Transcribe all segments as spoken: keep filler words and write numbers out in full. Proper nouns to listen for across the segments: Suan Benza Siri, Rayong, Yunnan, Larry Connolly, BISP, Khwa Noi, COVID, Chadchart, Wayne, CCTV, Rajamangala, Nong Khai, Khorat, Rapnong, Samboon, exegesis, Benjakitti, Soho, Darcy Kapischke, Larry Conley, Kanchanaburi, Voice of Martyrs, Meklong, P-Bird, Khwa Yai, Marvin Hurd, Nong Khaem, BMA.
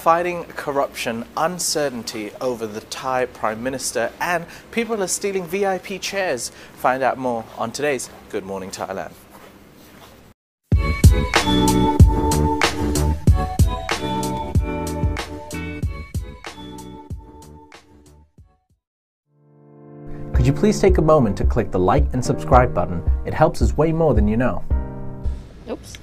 fighting corruption, uncertainty over the Thai Prime Minister, and people are stealing V I P chairs. Find out more on today's Good Morning Thailand. Could you please take a moment to click the like and subscribe button? It helps us way more than you know. Oops.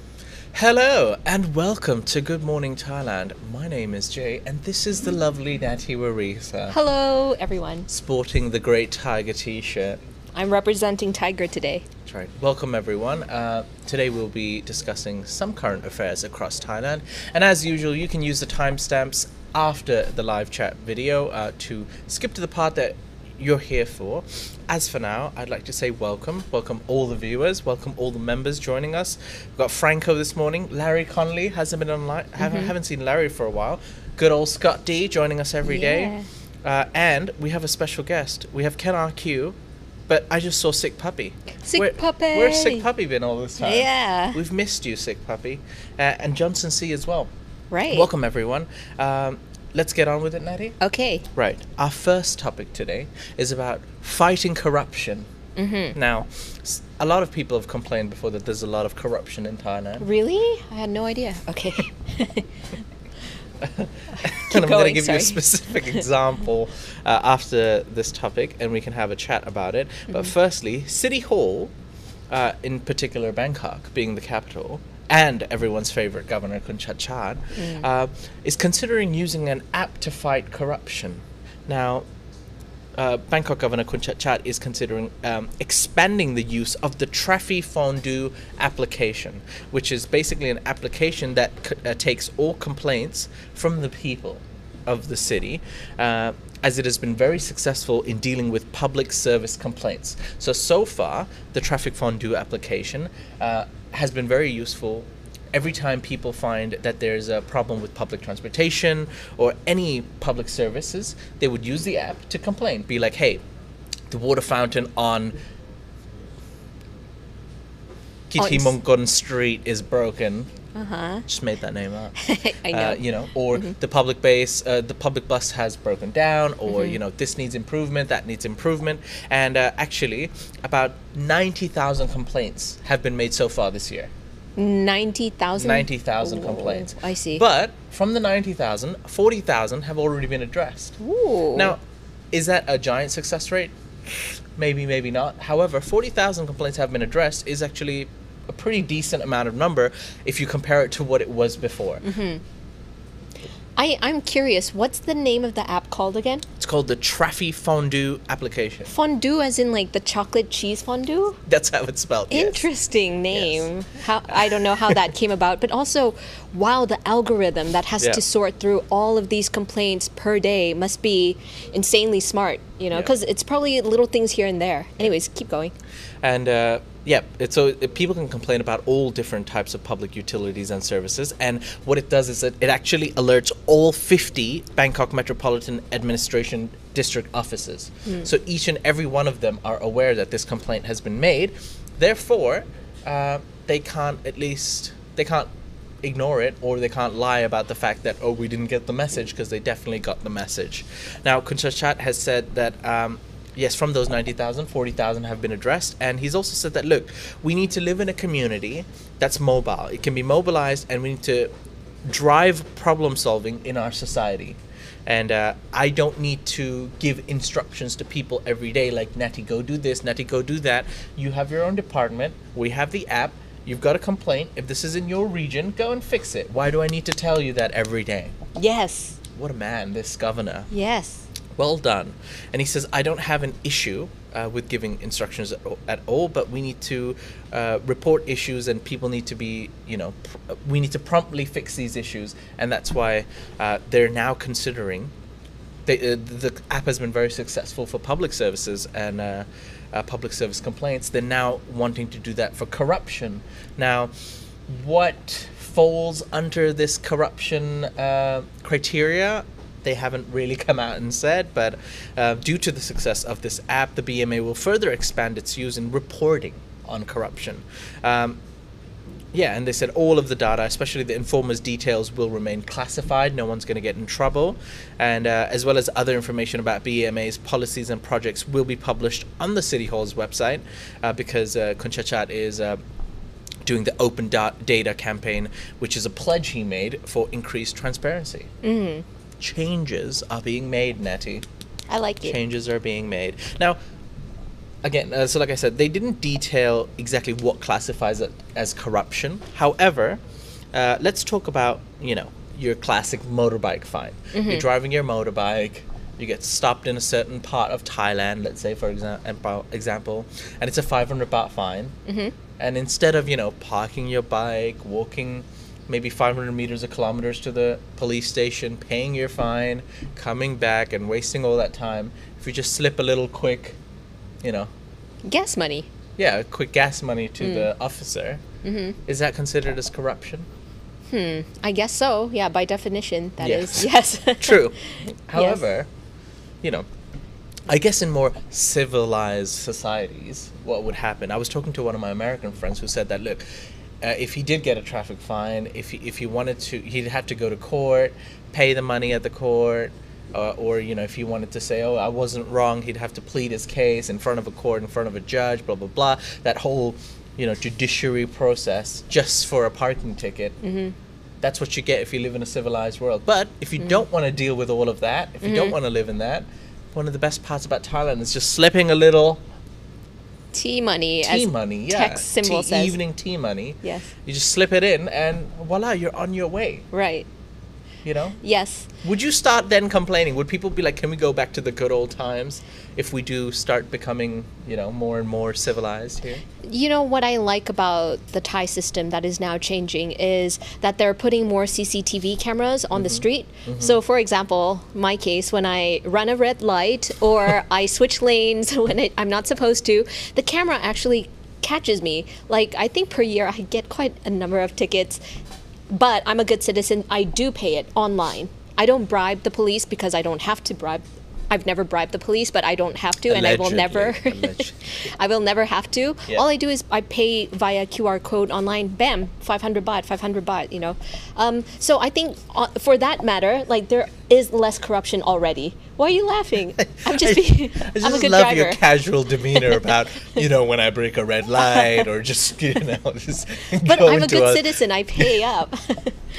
Hello and welcome to Good Morning Thailand. My name is Jay and this is the lovely Natty Warisa. Hello everyone. Sporting the great Tiger t-shirt. I'm representing Tiger today. That's right. Welcome everyone. Uh, today we'll be discussing some current affairs across Thailand. And as usual, you can use the timestamps after the live chat video uh, to skip to the part that you're here for. As for now, I'd like to say welcome. Welcome all the viewers. Welcome all the members joining us. We've got Franco this morning. Larry Connolly hasn't been online. Mm-hmm. haven't, haven't seen Larry for a while. Good old Scott D joining us every yeah. day. Uh, and we have a special guest. We have Ken R Q. But I just saw Sick Puppy. Sick where, Puppy. Where's Sick Puppy been all this time? Yeah. We've missed you, Sick Puppy. Uh, and Johnson C as well. Right. Welcome everyone. Um, Let's get on with it, Natty. Okay. Right. Our first topic today is about fighting corruption. Mm-hmm. Now, a lot of people have complained before that there's a lot of corruption in Thailand. Really? I had no idea. Okay. and I'm going to give sorry. you a specific example uh, after this topic, and we can have a chat about it. Mm-hmm. But firstly, City Hall, uh, in particular Bangkok, being the capital, and everyone's favorite governor, Kun Chadchart, mm. uh, is considering using an app to fight corruption. Now, uh, Bangkok Governor Kun Chadchart is considering um, expanding the use of the Traffy Fondue application, which is basically an application that c uh, takes all complaints from the people of the city, uh, as it has been very successful in dealing with public service complaints. So, so far, the Traffy Fondue application uh, has been very useful every time people find that there's a problem with public transportation or any public services. They would use the app to complain, be like, hey, the water fountain on Kitimongkon Street is broken. Uh-huh. Just made that name up. I know. Uh, you know, or mm-hmm. the public base, uh, the public bus has broken down, or mm-hmm. you know, this needs improvement, that needs improvement, and uh, actually, about ninety thousand complaints have been made so far this year. Ninety thousand. Ninety thousand complaints. I see. But from the ninety thousand, forty thousand have already been addressed. Ooh. Now, is that a giant success rate? Maybe, maybe not. However, forty thousand complaints have been addressed is actually a pretty decent amount of number if you compare it to what it was before. Mm-hmm. I, I'm curious, what's the name of the app called again? It's called the Traffy Fondue application. Fondue as in like the chocolate cheese fondue? That's how it's spelled. Interesting yes. name. Yes. How I don't know how that came about, but also, wow, the algorithm that has yeah. to sort through all of these complaints per day must be insanely smart, you know, because yeah. it's probably little things here and there. Anyways, keep going. And uh, yeah, it's, so people can complain about all different types of public utilities and services. And what it does is that it actually alerts all fifty Bangkok Metropolitan Administration district offices. Mm. So each and every one of them are aware that this complaint has been made. Therefore, uh, they can't at least, they can't ignore it, or they can't lie about the fact that, oh, we didn't get the message, because they definitely got the message. Now, Kun Chadchart has said that um, yes, from those ninety thousand, forty thousand have been addressed. And he's also said that, look, we need to live in a community that's mobile. It can be mobilized, and we need to drive problem solving in our society. And uh, I don't need to give instructions to people every day like, Natty, go do this, Natty, go do that. You have your own department. We have the app. You've got a complaint. If this is in your region, go and fix it. Why do I need to tell you that every day? Yes. What a man, this governor. Yes. Well done. And he says, I don't have an issue uh, with giving instructions at all, at all, but we need to uh, report issues, and people need to be, you know, pr we need to promptly fix these issues. And that's why uh, they're now considering, they, uh, the app has been very successful for public services and uh, uh, public service complaints. They're now wanting to do that for corruption. Now, what falls under this corruption uh, criteria? They haven't really come out and said, but uh, due to the success of this app, the B M A will further expand its use in reporting on corruption. Um, Yeah, and they said all of the data, especially the informer's details, will remain classified. No one's going to get in trouble. And uh, as well as other information about B M A's policies and projects will be published on the City Hall's website uh, because uh, Khun Chadchart is uh, doing the open da data campaign, which is a pledge he made for increased transparency. Mm-hmm. Changes are being made, Natty. I like it. Changes are being made. Now, again, uh, so like I said, they didn't detail exactly what classifies it as corruption. However, uh, let's talk about, you know, your classic motorbike fine. Mm-hmm. You're driving your motorbike, you get stopped in a certain part of Thailand, let's say, for exa example, and it's a five hundred baht fine. Mm-hmm. And instead of, you know, parking your bike, walking maybe five hundred meters or kilometers to the police station, paying your fine, coming back and wasting all that time, if you just slip a little quick, you know, gas money. Yeah, quick gas money to mm. the officer. Mm-hmm. Is that considered as corruption? Hmm. I guess so. Yeah, by definition, that yes. is. Yes. True. However, yes. you know, I guess in more civilized societies, what would happen? I was talking to one of my American friends who said that, look, uh, if he did get a traffic fine, if he, if he wanted to, he'd have to go to court, pay the money at the court. Uh, or, you know, if he wanted to say, oh, I wasn't wrong, he'd have to plead his case in front of a court, in front of a judge, blah, blah, blah. That whole, you know, judiciary process just for a parking ticket. Mm-hmm. That's what you get if you live in a civilized world. But if you mm-hmm. don't want to deal with all of that, if you mm-hmm. don't want to live in that, one of the best parts about Thailand is just slipping a little... tea money, tea as money, yeah. text symbol tea, says. Evening tea money. Yes. You just slip it in and voila, you're on your way. Right. You know? Yes. Would you start then complaining? Would people be like, can we go back to the good old times if we do start becoming, you know, more and more civilized here? You know, what I like about the Thai system that is now changing is that they're putting more C C T V cameras on mm-hmm. the street. Mm-hmm. So, for example, my case, when I run a red light or I switch lanes when I, I'm not supposed to, the camera actually catches me. Like, I think per year I get quite a number of tickets. But I'm a good citizen. I do pay it online. I don't bribe the police because I don't have to bribe. I've never bribed the police, but I don't have to, allegedly, and I will never. I will never have to. Yeah. All I do is I pay via Q R code online. Bam, five hundred baht, five hundred baht. You know, um, so I think uh, for that matter, like there is less corruption already. Why are you laughing? I'm just being. I, I just I'm a good love driver. Your casual demeanor about, you know, when I break a red light or just, you know, just. But I'm a good a citizen. I pay up.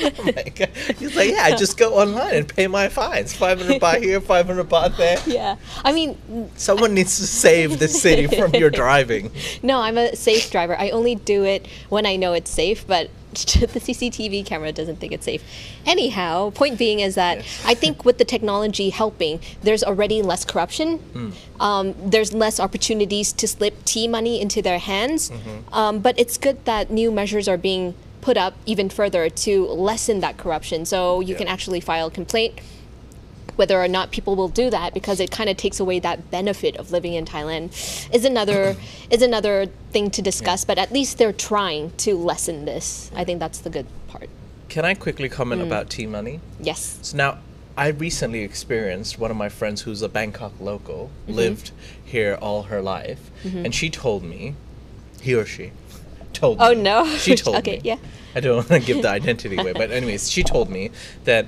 Oh my God. He's like, yeah, I just go online and pay my fines. five hundred baht here, five hundred baht there. Yeah. I mean... Someone I, needs to save the city from your driving. No, I'm a safe driver. I only do it when I know it's safe, but the C C T V camera doesn't think it's safe. Anyhow, point being is that yes. I think with the technology helping, there's already less corruption. Mm. Um, there's less opportunities to slip tea money into their hands. Mm-hmm. um, but it's good that new measures are being put up even further to lessen that corruption, so you yeah. can actually file a complaint. Whether or not people will do that, because it kind of takes away that benefit of living in Thailand, is another is another thing to discuss. Yeah. But at least they're trying to lessen this. I think that's the good part. Can I quickly comment mm. about tea money? Yes. So now, I recently experienced one of my friends who's a Bangkok local, mm-hmm. lived here all her life, mm-hmm. and she told me, he or she. Told oh me. no she told okay, me yeah. I don't want to give the identity away, but anyways, she told me that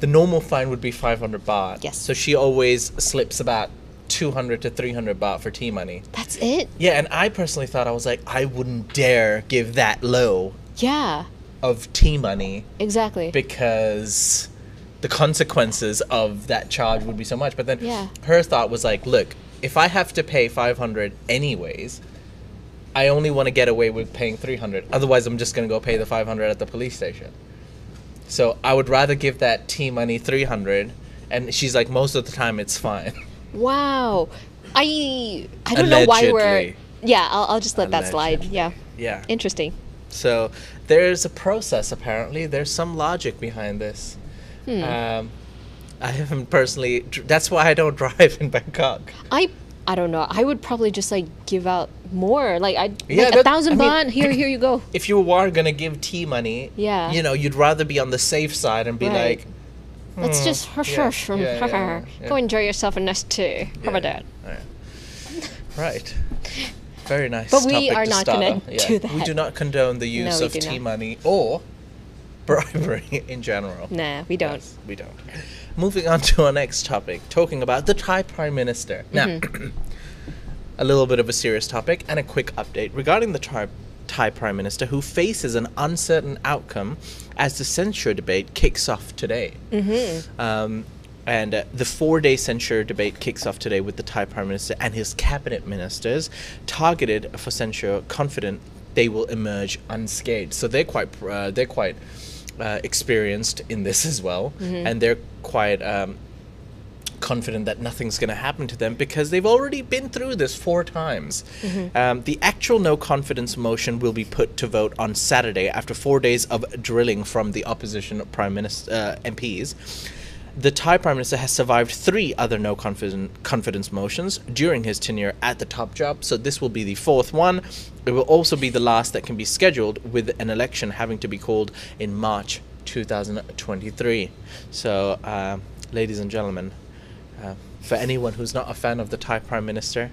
the normal fine would be five hundred baht. Yes. So she always slips about two hundred to three hundred baht for tea money. That's it. Yeah. And I personally thought, I was like, I wouldn't dare give that low yeah of tea money, exactly, because the consequences of that charge would be so much. But then yeah. her thought was like, look, if I have to pay five hundred anyways, I only want to get away with paying three hundred. Otherwise, I'm just going to go pay the five hundred at the police station. So I would rather give that tea money three hundred. And she's like, most of the time, it's fine. Wow. I I don't Allegedly. know why we're... Yeah, I'll, I'll just let Allegedly. that slide. Yeah. Yeah. Interesting. So there's a process, apparently. There's some logic behind this. Hmm. Um, I haven't personally... That's why I don't drive in Bangkok. I... I don't know. I would probably just like give out more, like I yeah, like a thousand baht. I mean, here, here you go. If you are gonna give tea money, yeah, you know, you'd rather be on the safe side and be right. like, hmm, let's just hush, yeah, hush, yeah, yeah, yeah, yeah. go enjoy yourself and us too. How yeah. about that? All right. Right. Very nice. But we are not going to yeah. do that. We do not condone the use no, of tea not. money or bribery in general. Nah, we don't. Yes, we don't. Moving on to our next topic, talking about the Thai Prime Minister. Now, mm-hmm. a little bit of a serious topic and a quick update regarding the Thai, Thai Prime Minister, who faces an uncertain outcome as the censure debate kicks off today. Mm-hmm. Um, And uh, the four-day censure debate kicks off today with the Thai Prime Minister and his cabinet ministers targeted for censure, confident they will emerge unscathed. So they're quite uh, they're quite uh, experienced in this as well, mm-hmm. and they're quite um, confident that nothing's going to happen to them because they've already been through this four times. Mm-hmm. Um, the actual no-confidence motion will be put to vote on Saturday after four days of drilling from the opposition Prime Minister uh, M Ps. The Thai Prime Minister has survived three other no confidence motions during his tenure at the top job, so this will be the fourth one. It will also be the last that can be scheduled, with an election having to be called in March two thousand twenty-three. So, uh, ladies and gentlemen, uh, for anyone who's not a fan of the Thai Prime Minister,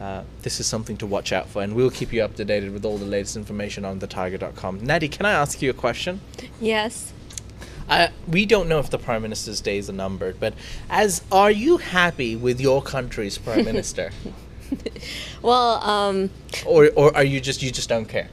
uh, this is something to watch out for, and we'll keep you up to date with all the latest information on the tiger dot com. Nadi, can I ask you a question? Yes. Uh, we don't know if the Prime Minister's days are numbered, but as are you happy with your country's Prime Minister? Well, um... Or, or are you just, you just don't care?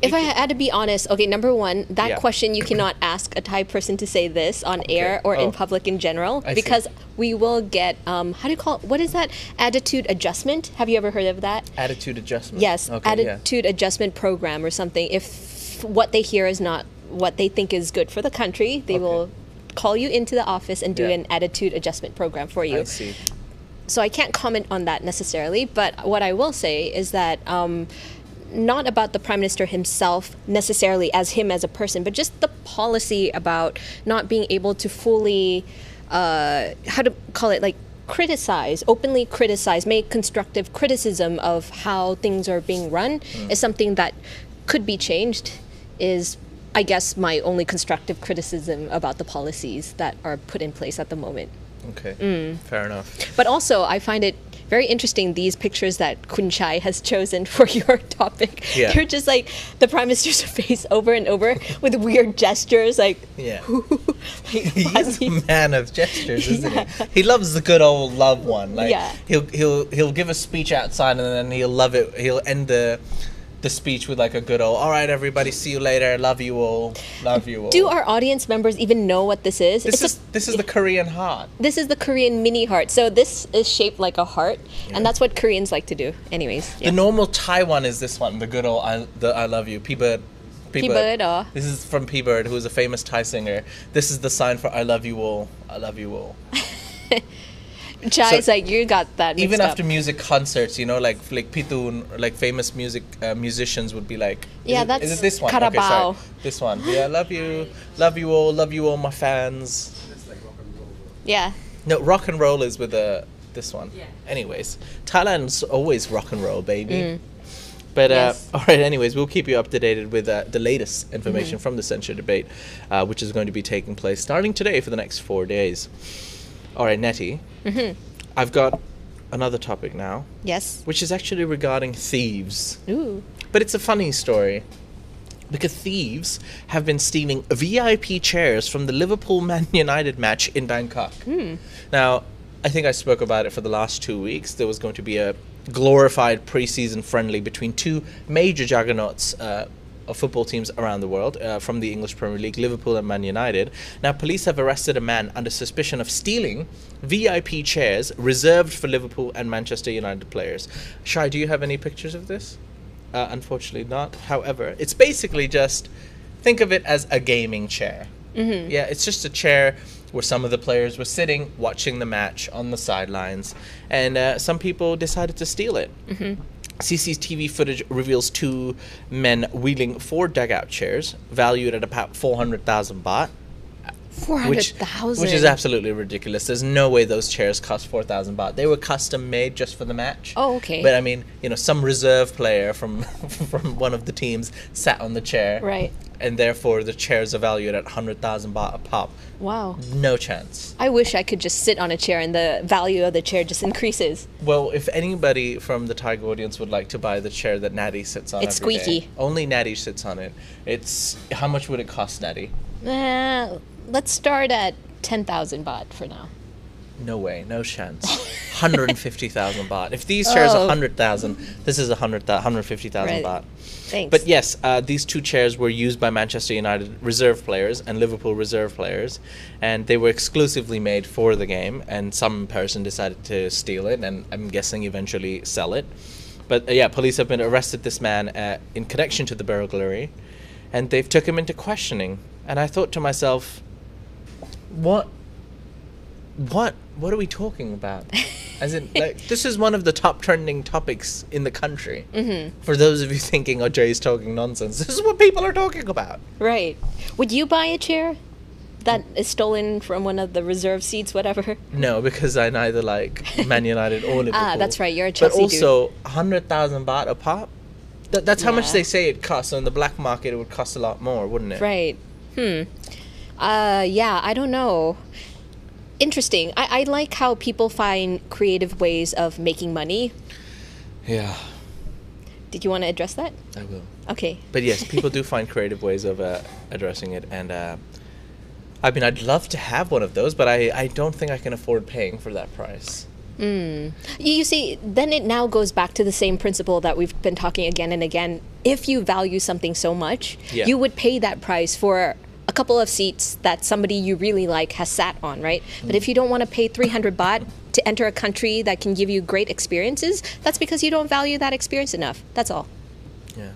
If I had to be honest, okay, number one, that yeah. question you cannot ask a Thai person to say this on okay. air or oh. in public in general, I because see. we will get, um, how do you call it, what is that? Attitude adjustment? Have you ever heard of that? Attitude adjustment? Yes, okay, attitude yeah. adjustment program or something. If what they hear is not what they think is good for the country, they okay. will call you into the office and do yeah. an attitude adjustment program for you. I see. So I can't comment on that necessarily, but what I will say is that um, not about the Prime Minister himself necessarily as him as a person, but just the policy about not being able to fully, uh, how to call it, like criticize, openly criticize, make constructive criticism of how things are being run mm. is something that could be changed, is I guess my only constructive criticism about the policies that are put in place at the moment. Okay, mm. fair enough. But also, I find it very interesting, these pictures that Kun Chai has chosen for your topic. Yeah. They're just like the Prime Minister's face over and over with weird gestures, like... Yeah. Like, he's a man of gestures, isn't yeah. he? He loves the good old love one. Like, yeah. He'll, he'll, he'll give a speech outside and then he'll love it. He'll end the... the speech with like a good old, all right, everybody, see you later, love you all, love you all. Do our audience members even know what this is? This it's is a, this is the Korean heart. This is the Korean mini heart. So this is shaped like a heart, yeah. and that's what Koreans like to do. Anyways, yeah. the normal Thai one is this one, the good old I, the I love you, P-Bird. P-Bird. Oh. This is from P-Bird, who is a famous Thai singer. This is the sign for I love you all, I love you all. Chai is so like, you got that mixed Even up. After music concerts, you know, like like Pitun, like famous music uh, musicians would be like, yeah, it, that's is it this one? Okay, sorry. This one. Yeah, love you, love you all, love you all, my fans. That's like rock and roll. Yeah. No, rock and roll is with uh, this one. Yeah. Anyways, Thailand's always rock and roll, baby. Mm. But uh, yes. all right, anyways, we'll keep you up to date with uh, the latest information mm-hmm. from the censure debate, uh, which is going to be taking place starting today for the next four days. All right, Nettie, mm-hmm. I've got another topic now. Yes. Which is actually regarding thieves. Ooh. But it's a funny story, because thieves have been stealing V I P chairs from the Liverpool-Man United match in Bangkok. Mm. Now, I think I spoke about it for the last two weeks. There was going to be a glorified pre-season friendly between two major juggernauts uh of football teams around the world uh, from the English Premier League, Liverpool and Man United. Now, police have arrested a man under suspicion of stealing V I P chairs reserved for Liverpool and Manchester United players. Shai, do you have any pictures of this? Uh, unfortunately not. However, it's basically just, think of it as a gaming chair. Mm-hmm. Yeah, it's just a chair where some of the players were sitting, watching the match on the sidelines, and uh, some people decided to steal it. Mm-hmm. C C T V footage reveals two men wheeling four dugout chairs valued at about four hundred thousand baht four hundred thousand, which is absolutely ridiculous. There's no way those chairs cost four thousand baht. They were custom made just for the match. Oh, okay. But I mean, you know, some reserve player from from one of the teams sat on the chair. Right. And therefore the chairs are valued at one hundred thousand baht a pop. Wow. No chance. I wish I could just sit on a chair and the value of the chair just increases. Well, if anybody from the Tiger audience would like to buy the chair that Natty sits on, it's every squeaky. Day, only Natty sits on it. It's how much would it cost, Natty? Uh, let's start at ten thousand baht for now. No way, no chance. one hundred fifty thousand baht. If these chairs are oh. one hundred thousand, this is one hundred fifty thousand right. baht. Thanks. But yes, uh, these two chairs were used by Manchester United reserve players and Liverpool reserve players, and they were exclusively made for the game, and some person decided to steal it and I'm guessing eventually sell it. But uh, yeah, police have been arrested this man uh, in connection to the burglary, and they've took him into questioning. And I thought to myself, what... What? What are we talking about? As in, like, this is one of the top trending topics in the country. Mm-hmm. For those of you thinking, oh, Jay's talking nonsense, this is what people are talking about. Right. Would you buy a chair that is stolen from one of the reserve seats, whatever? No, because I neither like Man United or Liverpool. Ah, that's right. You're a Chelsea dude. But also, one hundred thousand baht a pop? Th that's yeah. how much they say it costs. So in the black market, it would cost a lot more, wouldn't it? Right. Hmm. Uh, yeah, I don't know. Interesting. I, I like how people find creative ways of making money. Yeah. Did you want to address that? I will. Okay. But yes, people do find creative ways of uh, addressing it. And uh, I mean, I'd love to have one of those, but I, I don't think I can afford paying for that price. Mm. You see, then it now goes back to the same principle that we've been talking again and again. If you value something so much, yeah. you would pay that price for a couple of seats that somebody you really like has sat on, right? Mm. But if you don't want to pay three hundred baht to enter a country that can give you great experiences, that's because you don't value that experience enough. That's all. Yeah.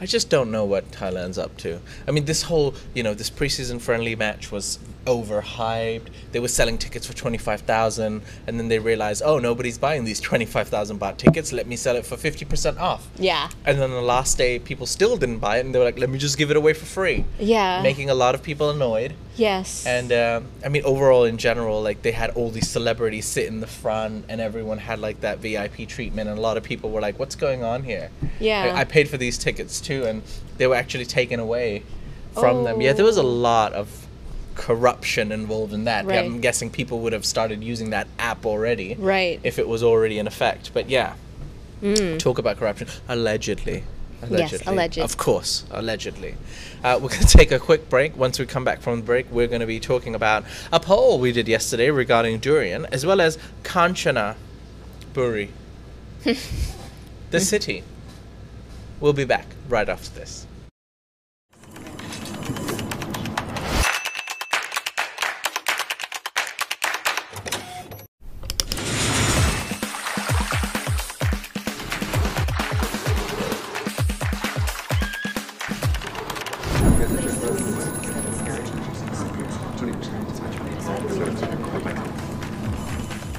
I just don't know what Thailand's up to. I mean, this whole, you know, this preseason friendly match was overhyped. They were selling tickets for twenty-five thousand, and then they realized, oh, nobody's buying these twenty-five thousand baht tickets. Let me sell it for fifty percent off. Yeah. And then the last day, people still didn't buy it, and they were like, let me just give it away for free. Yeah. Making a lot of people annoyed. Yes. And um, I mean, overall, in general, like, they had all these celebrities sit in the front, and everyone had like that V I P treatment, and a lot of people were like, what's going on here? Yeah. I, I paid for these tickets too, and they were actually taken away from oh. them. Yeah, there was a lot of corruption involved in that. Right. I'm guessing people would have started using that app already, right? If it was already in effect. But yeah, mm. talk about corruption. Allegedly, allegedly, yes, alleged. Of course, allegedly. Uh, we're going to take a quick break. Once we come back from the break, we're going to be talking about a poll we did yesterday regarding durian, as well as Kanchanaburi, the city. We'll be back right after this.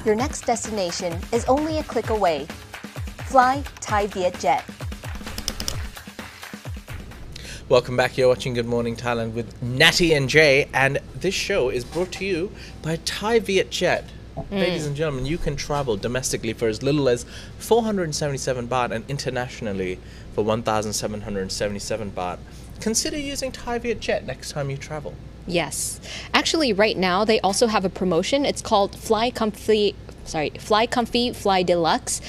Your next destination is only a click away. Fly Thai Vietjet. Welcome back. You're watching Good Morning Thailand with Natty and Jay, and this show is brought to you by Thai Vietjet. Mm. Ladies and gentlemen, you can travel domestically for as little as four hundred seventy-seven baht and internationally for one thousand seven hundred seventy-seven baht. Consider using Thai Vietjet next time you travel. Yes. Actually, right now, they also have a promotion. It's called Fly Comfy, sorry, Fly Comfy, Fly Deluxe.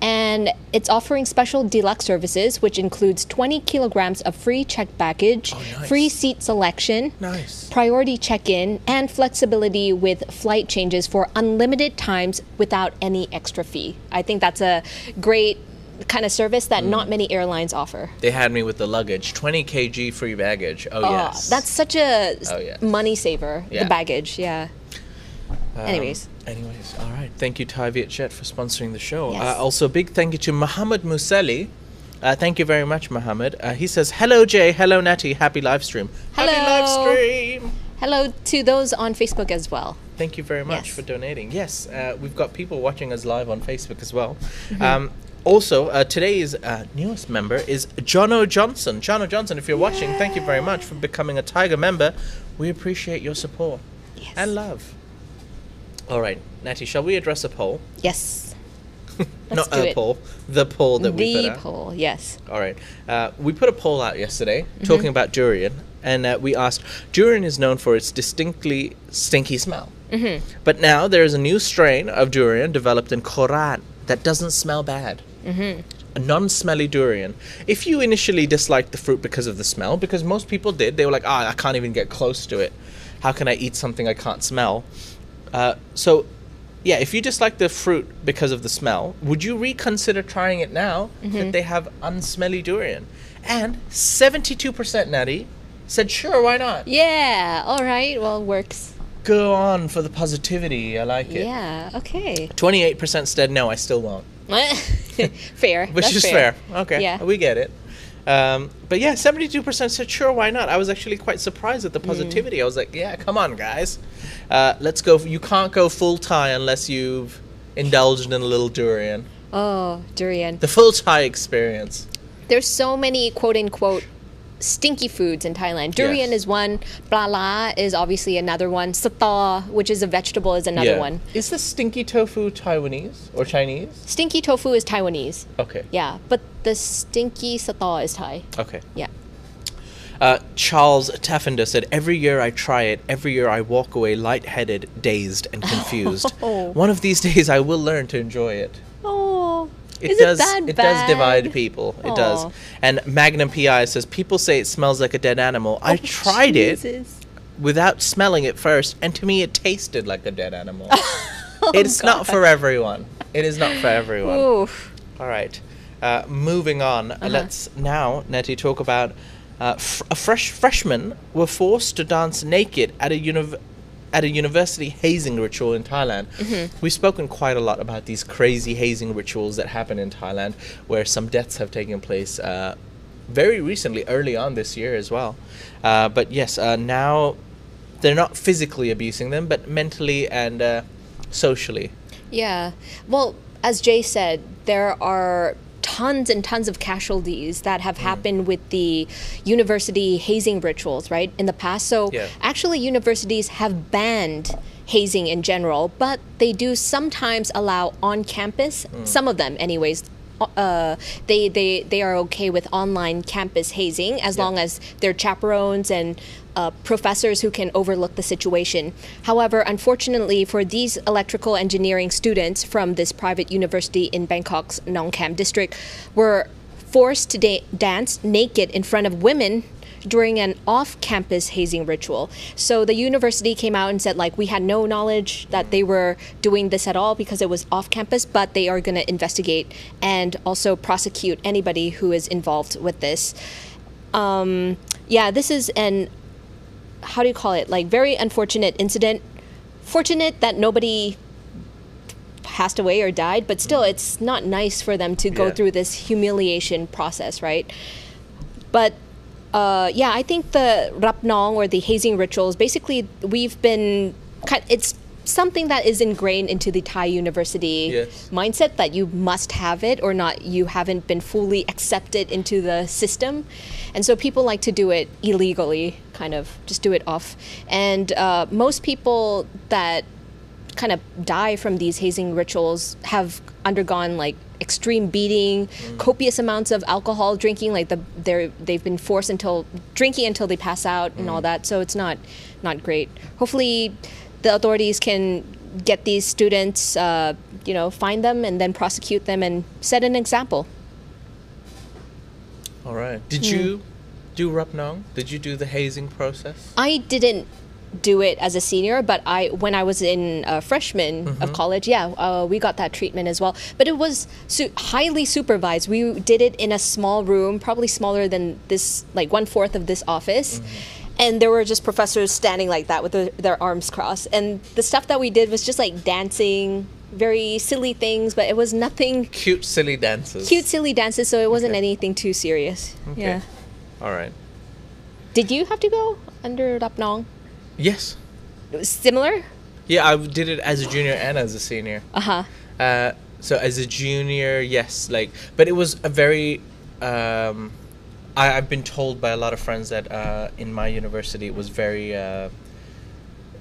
And it's offering special deluxe services, which includes twenty kilograms of free checked baggage, oh, nice. Free seat selection, nice. Priority check-in, and flexibility with flight changes for unlimited times without any extra fee. I think that's a great kind of service that mm. not many airlines offer. They had me with the luggage. twenty kilograms free baggage. Oh, oh yes. That's such a oh, yes. money saver, yeah. the baggage. Yeah. Um, anyways. Anyways. All right. Thank you, Thai Vietjet, for sponsoring the show. Yes. Uh, also, big thank you to Muhammad Museli. Uh, thank you very much, Muhammad. Uh, he says, hello, Jay. Hello, Natty. Happy live stream. Hello. Happy live stream. Hello to those on Facebook as well. Thank you very much yes. for donating. Yes. Uh, we've got people watching us live on Facebook as well. Mm-hmm. um, Also, uh, today's uh, newest member is Jono Johnson. Jono Johnson, if you're Yay. watching, thank you very much for becoming a Tiger member. We appreciate your support yes. and love. All right, Natty, shall we address a poll? Yes. Not a it. poll, the poll that the we put out. The poll, yes. All right. Uh, we put a poll out yesterday mm-hmm. talking about durian, and uh, we asked, durian is known for its distinctly stinky smell. Mm-hmm. But now there is a new strain of durian developed in Khorat that doesn't smell bad. Mm-hmm. A non-smelly durian. If you initially disliked the fruit because of the smell, because most people did, they were like, ah, I can't even get close to it. How can I eat something I can't smell? Uh, so, yeah, if you dislike the fruit because of the smell, would you reconsider trying it now mm-hmm. that they have unsmelly durian? And seventy-two percent, Natty, said, sure, why not? Yeah, all right, well, it works. Go on for the positivity. I like it. Yeah, okay. twenty-eight percent said, no, I still won't. Fair. Which That's is fair. fair. Okay, yeah. We get it. Um, but yeah, seventy-two percent said, sure, why not? I was actually quite surprised at the positivity. Mm. I was like, yeah, come on, guys. Uh, let's go. F- you can't go full Thai unless you've indulged in a little durian. Oh, durian. The full Thai experience. There's so many quote-unquote stinky foods in Thailand. Durian yes. is one. Blala is obviously another one. Sata, which is a vegetable, is another yeah. one. Is the stinky tofu Taiwanese or Chinese? Stinky tofu is Taiwanese. Okay. Yeah, but the stinky sata is Thai. Okay. Yeah. Uh, Charles Taffender said, every year I try it, every year I walk away lightheaded, dazed, and confused. Oh. One of these days I will learn to enjoy it. Oh. It Is does, it that It bad? does divide people. Aww. It does. And Magnum P I says, people say it smells like a dead animal. Oh, I tried Jesus. it without smelling it first, and to me it tasted like a dead animal. oh, it's God. not for everyone. It is not for everyone. Oof. All right. Uh, moving on. Uh-huh. Let's now, Nettie, talk about uh, fr- a fresh freshman were forced to dance naked at a university. at a university hazing ritual in Thailand. Mm-hmm. We've spoken quite a lot about these crazy hazing rituals that happen in Thailand, where some deaths have taken place uh, very recently, early on this year as well. Uh, but yes, uh, now they're not physically abusing them, but mentally and uh, socially. Yeah. Well, as Jay said, there are tons and tons of casualties that have mm. happened with the university hazing rituals, right, in the past. So yeah. actually universities have banned hazing in general, but they do sometimes allow on campus, mm. some of them anyways, uh, they, they, they are okay with online campus hazing as yeah. long as they're chaperones and Uh, professors who can overlook the situation. However, unfortunately for these electrical engineering students from this private university in Bangkok's Nong Khaem district, were forced to da- dance naked in front of women during an off-campus hazing ritual. So the university came out and said, like, we had no knowledge that they were doing this at all because it was off-campus, but they are going to investigate and also prosecute anybody who is involved with this. Um, yeah, this is an how do you call it, like, very unfortunate incident. Fortunate that nobody passed away or died, but still mm. it's not nice for them to go yeah. through this humiliation process, right? But uh, yeah, I think the rapnong or the hazing rituals, basically we've been, it's something that is ingrained into the Thai university yes. mindset that you must have it or not, you haven't been fully accepted into the system. And so people like to do it illegally, kind of just do it off. And uh, most people that kind of die from these hazing rituals have undergone like extreme beating, mm. copious amounts of alcohol drinking, like the they're they've been forced until drinking until they pass out mm. and all that. So it's not not great. Hopefully the authorities can get these students, uh, you know, find them and then prosecute them and set an example. All right. Did mm. you do rapnong? Did you do the hazing process? I didn't do it as a senior, but I when I was in uh, freshman mm-hmm. of college, yeah, uh, we got that treatment as well. But it was su- highly supervised. We did it in a small room, probably smaller than this, like one fourth of this office. Mm-hmm. And there were just professors standing like that with the, their arms crossed. And the stuff that we did was just like dancing, very silly things, but it was nothing. Cute, silly dances. Cute, silly dances, so it wasn't okay. anything too serious. Okay. Yeah. All right. Did you have to go under rapnong? Yes. It was similar? Yeah, I did it as a junior and as a senior. Uh-huh. Uh, So as a junior, yes, like, but it was a very, um, I, I've been told by a lot of friends that uh, in my university it was very uh,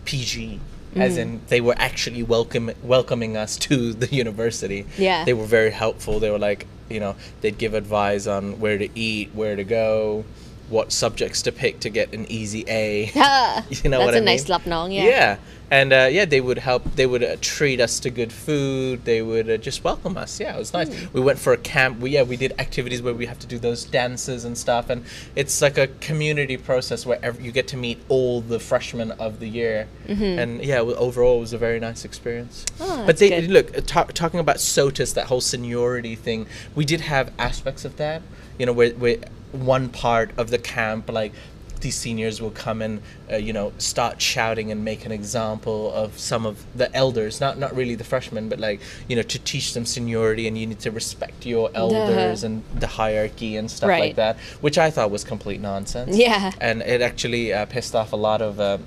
P G. Mm. As in, they were actually welcome, welcoming us to the university. Yeah. They were very helpful. They were like, you know, they'd give advice on where to eat, where to go, what subjects to pick to get an easy A. You know That's what I mean? That's a nice lap nong, yeah. Yeah. And, uh, yeah, they would help. They would uh, treat us to good food. They would uh, just welcome us. Yeah, it was nice. Mm. We went for a camp. We, yeah, we did activities where we have to do those dances and stuff. And it's like a community process where every, you get to meet all the freshmen of the year. Mm-hmm. And, yeah, overall, it was a very nice experience. Oh, but they good. Look, t talking about SOTUS, that whole seniority thing, we did have aspects of that, you know, where, where one part of the camp, like, these seniors will come and, uh, you know, start shouting and make an example of some of the elders, not not really the freshmen, but like, you know, to teach them seniority and you need to respect your elders Duh. and the hierarchy and stuff right. like that, which I thought was complete nonsense. Yeah. And it actually uh, pissed off a lot of, uh,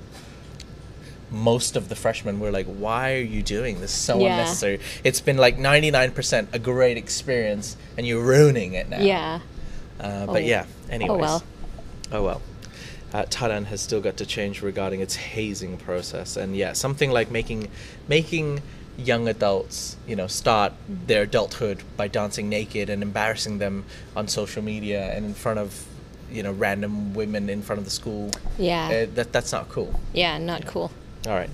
most of the freshmen were like, why are you doing this? So yeah. unnecessary. It's been like ninety-nine percent a great experience and you're ruining it now. Yeah. Uh, but oh. yeah, anyways. Oh well. Oh well. Uh, Thailand has still got to change regarding its hazing process, and yeah, something like making making young adults, you know, start their adulthood by dancing naked and embarrassing them on social media and in front of, you know, random women in front of the school. Yeah, uh, that that's not cool. Yeah, not cool. All right,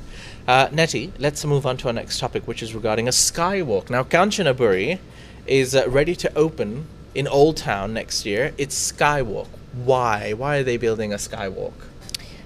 uh, Nettie, let's move on to our next topic, which is regarding a skywalk. Now, Kanchanaburi is uh, ready to open in Old Town next year. It's skywalk. Why? Why are they building a skywalk?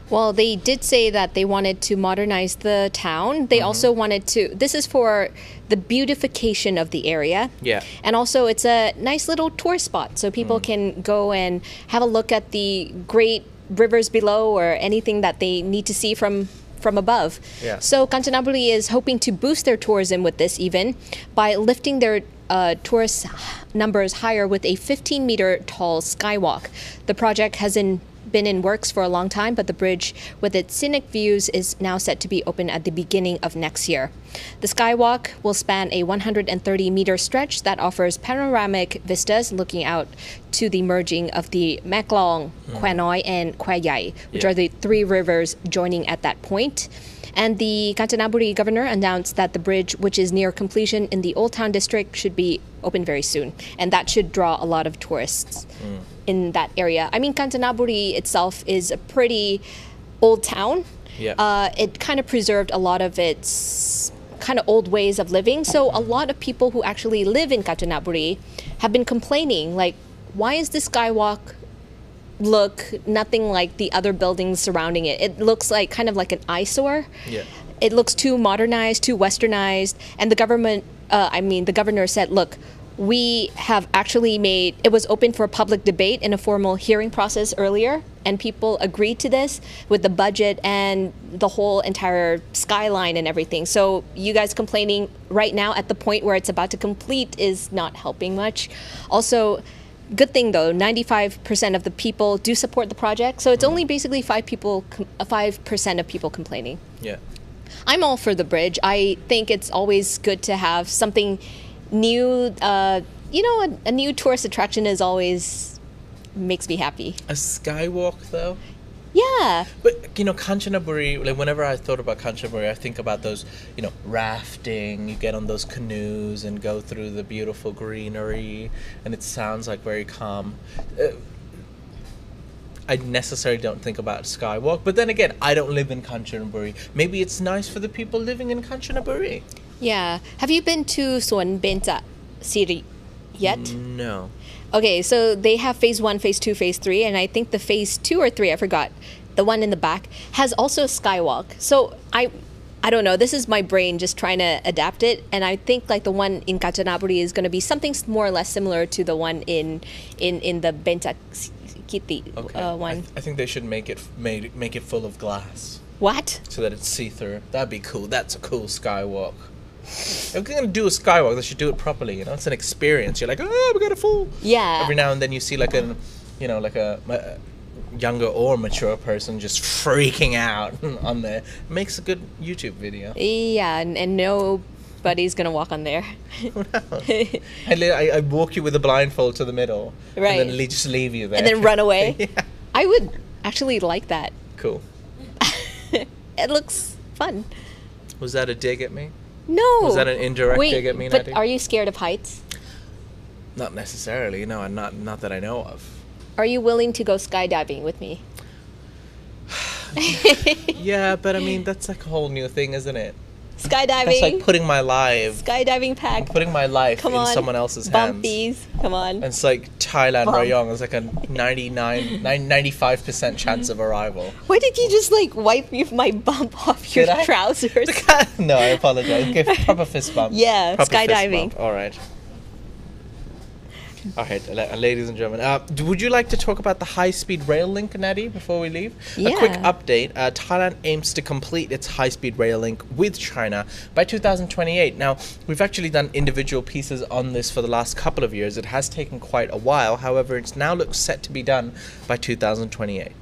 Well, they did say that they wanted to modernize the town. They mm-hmm. also wanted to, this is for the beautification of the area. Yeah. And also it's a nice little tour spot. So people mm. can go and have a look at the great rivers below or anything that they need to see from from above. Yeah. So Kanchanaburi is hoping to boost their tourism with this even by lifting their Uh, tourist numbers higher with a fifteen meter tall skywalk. The project has in, been in works for a long time, but the bridge with its scenic views is now set to be open at the beginning of next year. The skywalk will span a one hundred thirty meter stretch that offers panoramic vistas looking out to the merging of the Meklong, mm. Khwa Noi, and Khwa Yai, which yeah. are the three rivers joining at that point. And the Kanchanaburi governor announced that the bridge, which is near completion in the Old Town district, should be open very soon. And that should draw a lot of tourists mm. in that area. I mean, Kanchanaburi itself is a pretty old town. Yep. Uh, it kind of preserved a lot of its kind of old ways of living. So a lot of people who actually live in Kanchanaburi have been complaining, like, why is this skywalk look nothing like the other buildings surrounding it? It looks like kind of like an eyesore. Yeah. It looks too modernized, too westernized. And the government, uh, I mean, the governor said, look, we have actually made, it was open for public debate in a formal hearing process earlier, and people agreed to this with the budget and the whole entire skyline and everything. So you guys complaining right now at the point where it's about to complete is not helping much. Also, good thing though, ninety-five percent of the people do support the project, so it's mm. only basically five people, five percent of people complaining. Yeah, I'm all for the bridge. I think it's always good to have something new. Uh, you know, a, a new tourist attraction is always makes me happy. A skywalk though. Yeah. But, you know, Kanchanaburi, like, whenever I thought about Kanchanaburi, I think about those, you know, rafting, you get on those canoes and go through the beautiful greenery, and it sounds, like, very calm. Uh, I necessarily don't think about skywalk, but then again, I don't live in Kanchanaburi. Maybe it's nice for the people living in Kanchanaburi. Yeah. Have you been to Suan Benza Siri yet? No. Okay, so they have phase one, phase two, phase three, and I think the phase two or three, I forgot, the one in the back, has also a skywalk. So I I don't know, this is my brain just trying to adapt it, and I think like the one in Kanchanaburi is going to be something more or less similar to the one in in, in the Benjakitti okay. uh, one. I, th I think they should make it, make, make it full of glass. What? So that it's see-through. That'd be cool. That's a cool skywalk. If you're going to do a skywalk, they should do it properly, you know? It's an experience. You're like, oh, we got a fool. Yeah. Every now and then you see, like, a, you know, like a, a younger or mature person just freaking out on there. It makes a good YouTube video. Yeah, and, and no buddy's gonna walk on there. And I, I walk you with a blindfold to the middle, right? And then just leave you there, and then run away. Yeah. I would actually like that. Cool. It looks fun. Was that a dig at me? No. Was that an indirect Wait, dig at me? But Nadia? Are you scared of heights? Not necessarily, no, and not not that I know of. Are you willing to go skydiving with me? Yeah, but I mean, that's like a whole new thing, isn't it? Skydiving. That's like putting my life. Skydiving pack. Putting my life Come in on. someone else's Bump hands. These. Come on. And it's like Thailand, Rayong. It's like a ninety-nine, ninety-five percent chance of arrival. Why did you just like wipe my bump off your did trousers? I? No, I apologize. Give proper fist bump. Yeah, proper skydiving. Fist bump. All right. All right, ladies and gentlemen, uh, would you like to talk about the high-speed rail link, Natty, before we leave? Yeah. A quick update. Uh, Thailand aims to complete its high-speed rail link with China by two thousand twenty-eight. Now, we've actually done individual pieces on this for the last couple of years. It has taken quite a while. However, it's now looks set to be done by two thousand twenty-eight.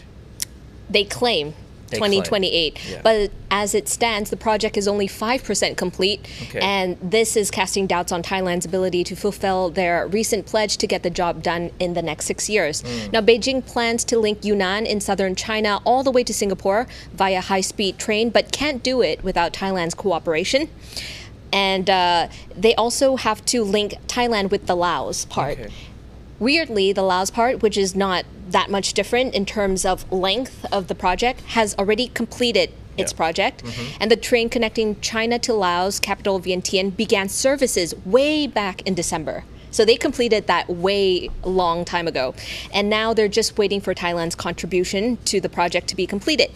They claim. twenty twenty-eight, yeah. But as it stands, the project is only five percent complete, okay. And this is casting doubts on Thailand's ability to fulfill their recent pledge to get the job done in the next six years. Mm. Now, Beijing plans to link Yunnan in southern China all the way to Singapore via high-speed train, but can't do it without Thailand's cooperation. And uh, they also have to link Thailand with the Laos part. Okay. Weirdly, the Laos part, which is not that much different in terms of length of the project, has already completed its yeah. project. Mm-hmm. And the train connecting China to Laos, capital Vientiane, began services way back in December. So they completed that way long time ago. And now they're just waiting for Thailand's contribution to the project to be completed.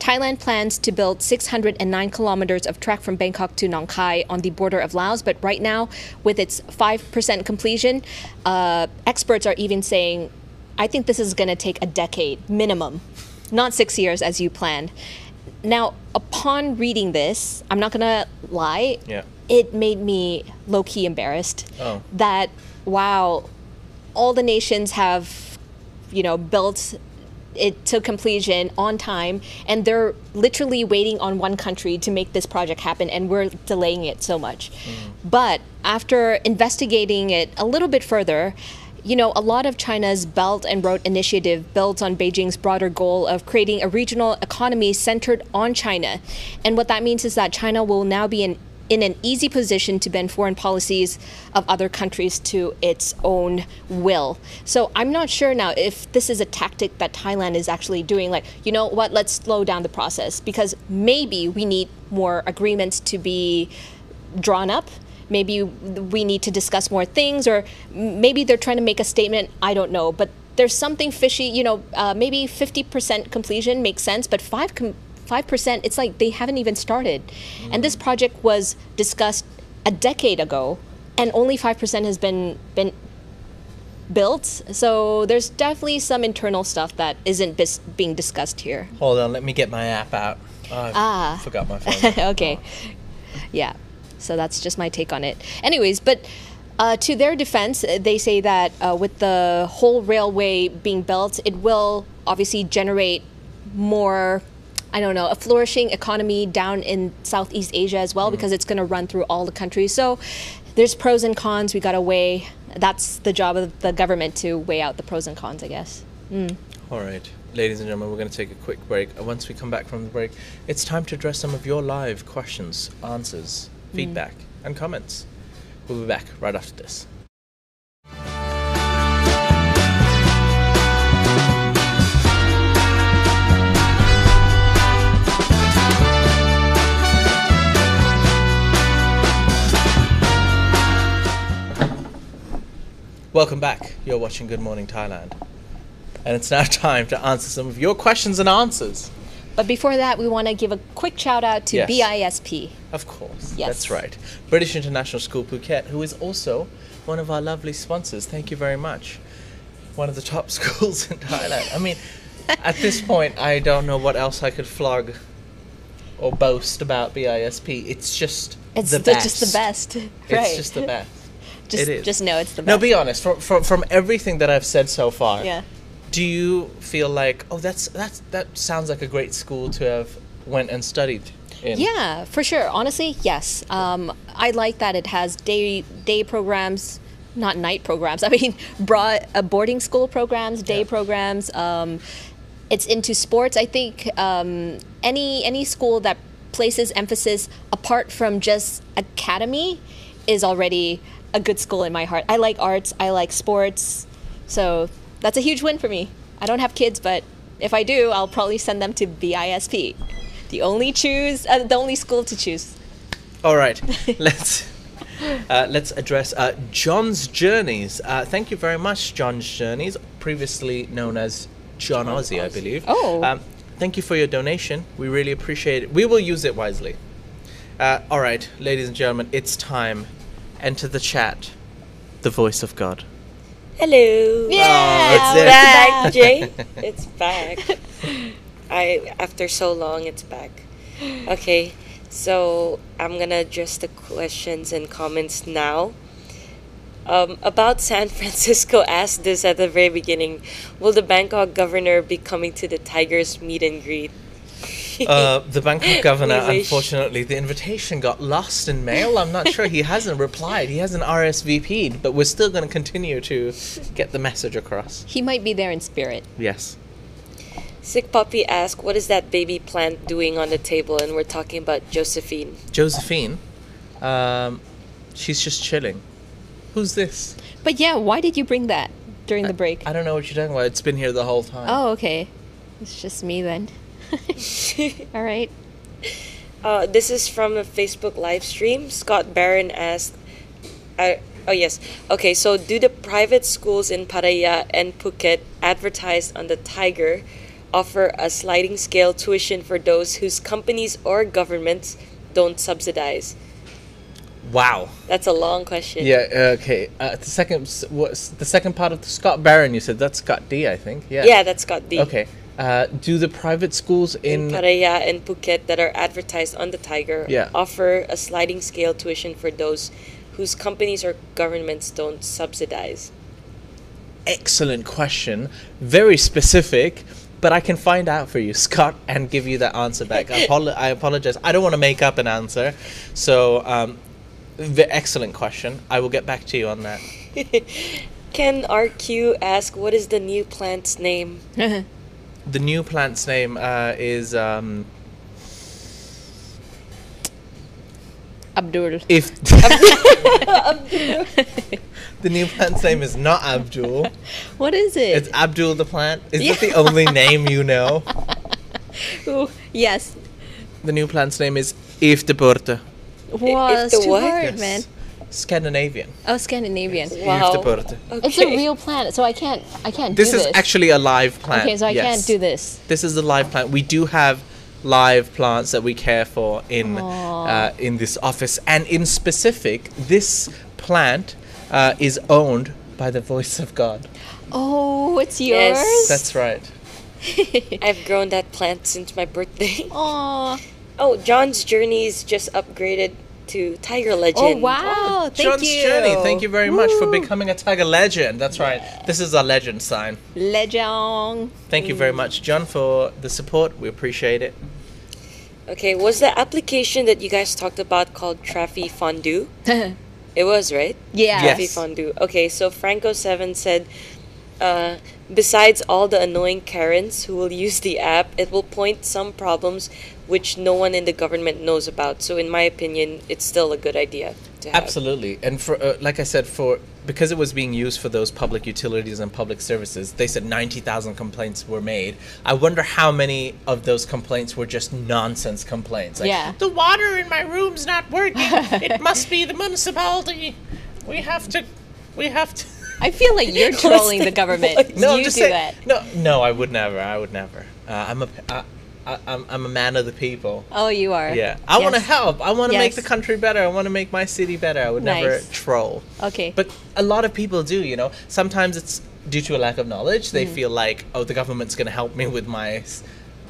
Thailand plans to build six hundred nine kilometers of track from Bangkok to Nong Khai on the border of Laos, but right now, with its five percent completion, uh, experts are even saying, I think this is going to take a decade minimum, not six years as you planned. Now, upon reading this, I'm not going to lie, yeah. It made me low-key embarrassed oh. that, wow, all the nations have, you know, built it to completion on time, and they're literally waiting on one country to make this project happen, and we're delaying it so much. Mm. But after investigating it a little bit further, you know, a lot of China's Belt and Road Initiative builds on Beijing's broader goal of creating a regional economy centered on China. And what that means is that China will now be in, in an easy position to bend foreign policies of other countries to its own will. So I'm not sure now if this is a tactic that Thailand is actually doing, like, you know what, let's slow down the process, because maybe we need more agreements to be drawn up. Maybe we need to discuss more things, or maybe they're trying to make a statement, I don't know. But there's something fishy, you know, uh, maybe fifty percent completion makes sense, but five com five percent, it's like they haven't even started. Mm. And this project was discussed a decade ago, and only five percent has been been built. So there's definitely some internal stuff that isn't bis being discussed here. Hold on, let me get my app out. Oh, I ah. forgot my phone. Okay. Oh. Yeah. So that's just my take on it. Anyways, but uh, to their defense, they say that uh, with the whole railway being built, it will obviously generate more, I don't know, a flourishing economy down in Southeast Asia as well, mm. because it's going to run through all the countries. So there's pros and cons. We got to weigh. That's the job of the government, to weigh out the pros and cons, I guess. Mm. All right. Ladies and gentlemen, we're going to take a quick break. Once we come back from the break, it's time to address some of your live questions, answers, mm. feedback, and comments. We'll be back right after this. Welcome back. You're watching Good Morning Thailand. And it's now time to answer some of your questions and answers. But before that, we want to give a quick shout out to yes. B I S P. Of course. Yes. That's right. British International School Phuket, who is also one of our lovely sponsors. Thank you very much. One of the top schools in Thailand. I mean, at this point, I don't know what else I could flog or boast about B I S P. It's just it's the best. It's just the best. Right. It's just the best. Just, it is. Just know it's the best. No, be honest. From, from from everything that I've said so far, yeah. Do you feel like, oh, that's that's that sounds like a great school to have went and studied in? Yeah, for sure. Honestly, yes. Um, I like that it has day day programs, not night programs. I mean, broad, uh, boarding school programs, day yeah. programs. Um, it's into sports. I think um, any any school that places emphasis apart from just academy is already a good school in my heart. I like arts. I like sports. So that's a huge win for me. I don't have kids, but if I do, I'll probably send them to B I S P. The only choose, uh, the only school to choose. All right, let's uh, let's address uh, John's Journeys. Uh, thank you very much, John's Journeys, previously known as John Aussie, I believe. Oh. Um, thank you for your donation. We really appreciate it. We will use it wisely. Uh, all right, ladies and gentlemen, it's time. Enter the chat. The voice of God. Hello. Yeah, oh, it's back, Jay. It's back. I after so long, it's back. Okay, so I'm gonna address the questions and comments now. Um, about San Francisco, asked this at the very beginning: will the Bangkok governor be coming to the Tigers meet and greet? Uh, the Bangkok governor, unfortunately, the invitation got lost in mail. I'm not sure. He hasn't replied. He hasn't R S V P'd, but we're still going to continue to get the message across. He might be there in spirit. Yes. Sick Puppy asked, what is that baby plant doing on the table? And we're talking about Josephine. Josephine? Um, she's just chilling. Who's this? But yeah, why did you bring that during I, the break? I don't know what you're talking about. It's been here the whole time. Oh, okay. It's just me then. All right. Uh, this is from a Facebook live stream. Scott Barron asked, uh, oh yes, okay, so do the private schools in Pattaya and Phuket advertised on the Tiger offer a sliding scale tuition for those whose companies or governments don't subsidize? Wow. That's a long question. Yeah, okay. Uh, the second what's the second part of the Scott Barron, you said that's Scott D, I think. Yeah. Yeah, that's Scott D. Okay. Uh, do the private schools in, in Pattaya and Phuket that are advertised on the Tiger yeah. offer a sliding scale tuition for those whose companies or governments don't subsidize? Excellent question. Very specific, but I can find out for you, Scott, and give you that answer back. I, apolo- I apologize. I don't want to make up an answer. So, um, excellent question. I will get back to you on that. Ken R Q asked, what is the new plant's name? The new plant's name uh, is um, Abdul. If Abdul. The new plant's name is not Abdul. What is it? It's Abdul the plant. Is yeah. that the only name you know? Ooh, yes. The new plant's name is If de Borte. Wow, that's too hard, yes. man. Scandinavian. Oh, Scandinavian. Yes. Wow. Okay. It's a real plant, so I can't I can't this do this. This is actually a live plant. Okay, so I yes. can't do this. This is a live plant. We do have live plants that we care for in uh, in this office. And in specific, this plant uh, is owned by the voice of God. Oh, it's yours? Yes. That's right. I've grown that plant since my birthday. Aww. Oh, John's Journeys just upgraded to Tiger Legend. Oh, wow. Thank John's you. Journey. Thank you very Woo. much for becoming a Tiger Legend. That's right. This is our legend sign. Legend. Thank mm. you very much, John, for the support. We appreciate it. Okay. Was the application that you guys talked about called Traffy Fondue? It was, right? Yeah. Yes. Traffy Fondue. Okay. So Franco seven said, uh, besides all the annoying Karens who will use the app, it will point some problems which no one in the government knows about. So in my opinion, it's still a good idea to have. Absolutely. And for uh, like I said, for because it was being used for those public utilities and public services, they said ninety thousand complaints were made. I wonder how many of those complaints were just nonsense complaints. Like, yeah. the water in my room's not working. It must be the municipality. We have to, we have to. I feel like you're trolling the government. No, you just do saying, that. No, no, I would never. I would never. Uh, I'm a... I, I, I'm, I'm a man of the people. Oh, you are. Yeah. I yes. want to help. I want to yes. make the country better. I want to make my city better. I would nice. never troll. Okay. But a lot of people do, you know. Sometimes it's due to a lack of knowledge. They mm. feel like, oh, the government's going to help me with my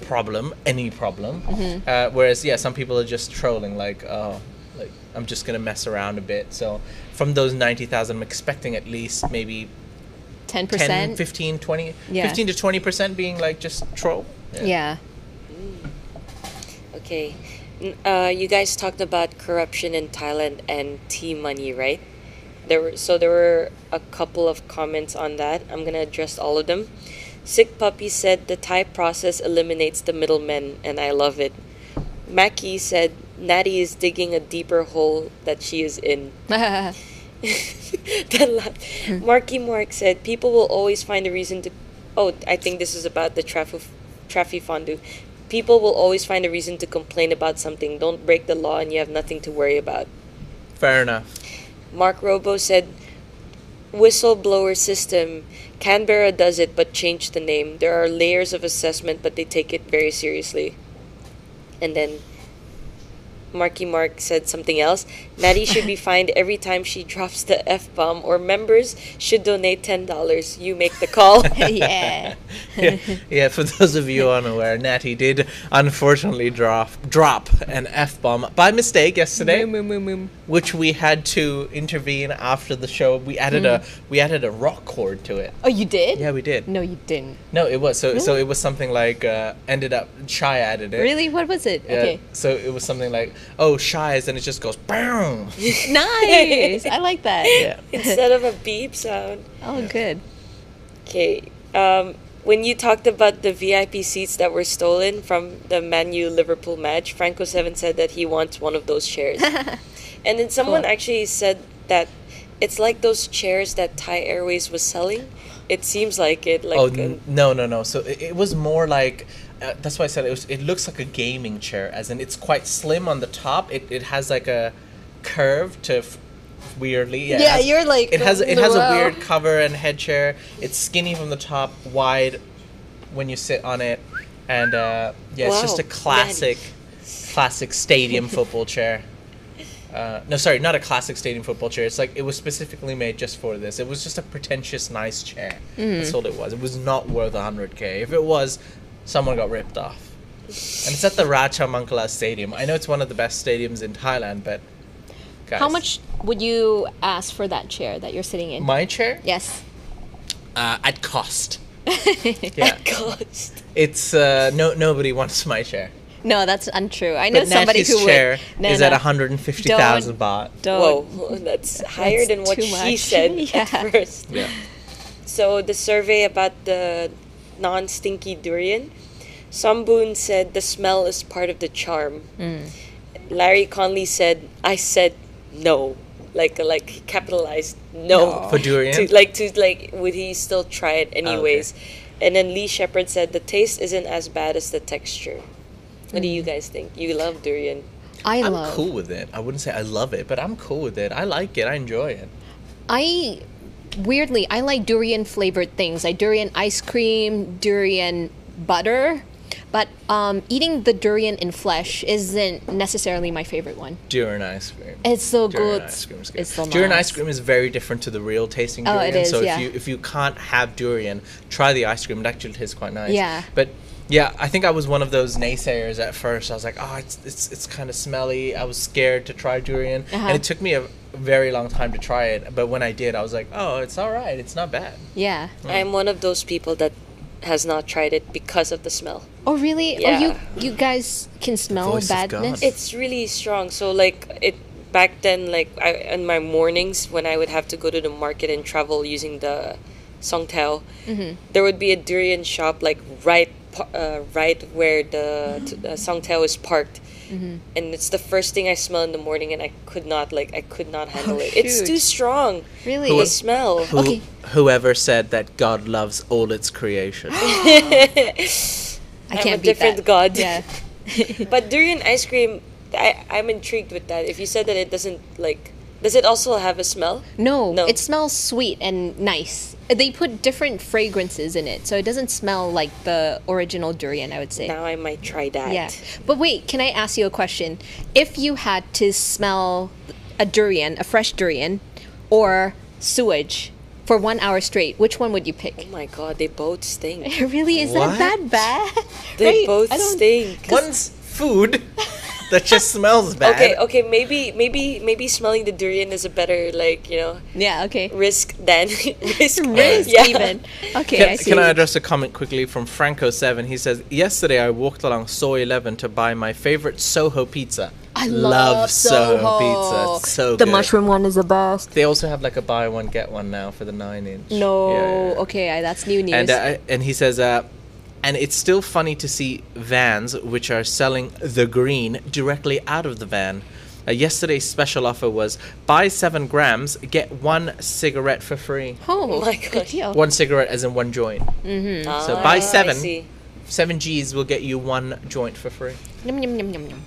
problem, any problem. Mm-hmm. Uh, whereas, yeah, some people are just trolling, like, oh, like I'm just going to mess around a bit. So from those ninety thousand, I'm expecting at least maybe ten percent, ten, fifteen, twenty, yeah. fifteen to twenty percent being like just troll. Yeah. yeah. Okay, Uh, you guys talked about corruption in Thailand and tea money, right? There were so there were a couple of comments on that. I'm gonna address all of them. Sick Puppy said the Thai process eliminates the middlemen, and I love it. Mackie said Natty is digging a deeper hole that she is in. Marky Mark said people will always find a reason to. Oh, I think this is about the Traffy Traffy Fondue. People will always find a reason to complain about something. Don't break the law and you have nothing to worry about. Fair enough. Mark Robo said, whistleblower system. Canberra does it, but change the name. There are layers of assessment, but they take it very seriously. And then Marky Mark said something else. Natty should be fined every time she drops the F-bomb, or members should donate ten dollars. You make the call. yeah. yeah. Yeah, for those of you unaware, Natty did unfortunately drop, drop an F-bomb by mistake yesterday, boom, boom, boom, boom. which we had to intervene after the show. We added mm. a we added a rock chord to it. Oh, you did? Yeah, we did. No, you didn't. No, it was. So, no? so it was something like, uh, ended up, Chai added it. Really? What was it? Yeah, okay. So it was something like, oh, shies, and it just goes boom. Nice. I like that. Yeah. Instead of a beep sound. Oh, yeah. Good. Okay. Um, when you talked about the V I P seats that were stolen from the Man U Liverpool match, Franco Seven said that he wants one of those chairs. And then someone cool. actually said that it's like those chairs that Thai Airways was selling. It seems like it. Like oh, a, no, no, no. So it, it was more like... Uh, that's why I said it, was, it looks like a gaming chair, as in it's quite slim on the top. It it has like a curve to f weirdly. Yeah, yeah has, you're like. It has it has a weird cover and head chair. It's skinny from the top, wide when you sit on it, and uh, yeah, wow. it's just a classic, Man. classic stadium football chair. Uh, no, sorry, not a classic stadium football chair. It's like it was specifically made just for this. It was just a pretentious, nice chair. Mm. That's all it was. It was not worth one hundred K. If it was. Someone got ripped off. And it's at the Rajamangala Stadium. I know it's one of the best stadiums in Thailand, but... Guys. How much would you ask for that chair that you're sitting in? My chair? Yes. Uh, at cost. yeah. At cost. It's... Uh, no. Nobody wants my chair. No, that's untrue. I know but somebody Natty's who chair would. No, is no. at one hundred fifty thousand baht. Don't. Whoa, that's higher that's than what she said yeah. at first. Yeah. So the survey about the... non-stinky durian. Samboon said the smell is part of the charm. Mm. Larry Conley said, I said no. Like like he capitalized no. no. For durian? To, like, to, like, would he still try it anyways? Oh, okay. And then Lee Shepherd said the taste isn't as bad as the texture. What mm. do you guys think? You love durian. I I'm love. cool with it. I wouldn't say I love it, but I'm cool with it. I like it. I enjoy it. I... Weirdly, I like durian flavored things, like durian ice cream, durian butter, but um, eating the durian in flesh isn't necessarily my favorite one. Durian ice cream. It's so durian good. Ice cream is good. It's so durian nice. Ice cream is very different to the real tasting durian. Oh, it is, so if yeah. you if you can't have durian, try the ice cream. It actually tastes quite nice. Yeah. But yeah, I think I was one of those naysayers at first. I was like, oh, it's it's it's kind of smelly. I was scared to try durian, uh-huh. and it took me a very long time to try it, but when I did I was like, oh, it's all right, it's not bad. Yeah, mm. I'm one of those people that has not tried it because of the smell. Oh really? Yeah. Oh, you you guys can smell badness? It's really strong. So like it back then, like I in my mornings when I would have to go to the market and travel using the Songtel, mm-hmm. there would be a durian shop like right uh, right where the, mm-hmm. the Songtel is parked. Mm-hmm. And it's the first thing I smell in the morning, and I could not like I could not handle oh, it. Shoot. It's too strong. Really, Who, the smell. Who, okay. Whoever said that God loves all its creation? I I'm can't a beat different that. God. Yeah. But durian ice cream, I I'm intrigued with that. If you said that it doesn't like, does it also have a smell? No, no. It smells sweet and nice. They put different fragrances in it, so it doesn't smell like the original durian, I would say. Now I might try that. Yeah. But wait, can I ask you a question? If you had to smell a durian, a fresh durian, or sewage for one hour straight, which one would you pick? Oh my god, they both stink. Really? Is what? that that bad? They right? both stink. One's food. That just smells bad. Okay, okay, maybe, maybe, maybe smelling the durian is a better, like, you know. Yeah. Okay. Risk than risk. Risk yeah. even. Okay. Can I, see. can I address a comment quickly from Franco seven? He says, "Yesterday I walked along Soho eleven to buy my favorite Soho pizza. I love, love Soho, Soho pizza. It's so the good. The mushroom one is the best. They also have like a buy one get one now for the nine inch. No. Yeah, yeah. Okay, that's new news. And uh, and he says, uh. And it's still funny to see vans which are selling the green directly out of the van. Uh, yesterday's special offer was buy seven grams, get one cigarette for free. Oh, my God. Good deal. One cigarette as in one joint. Mm-hmm. Oh, so buy seven. Seven G's will get you one joint for free. Yum, yum, yum, yum, yum.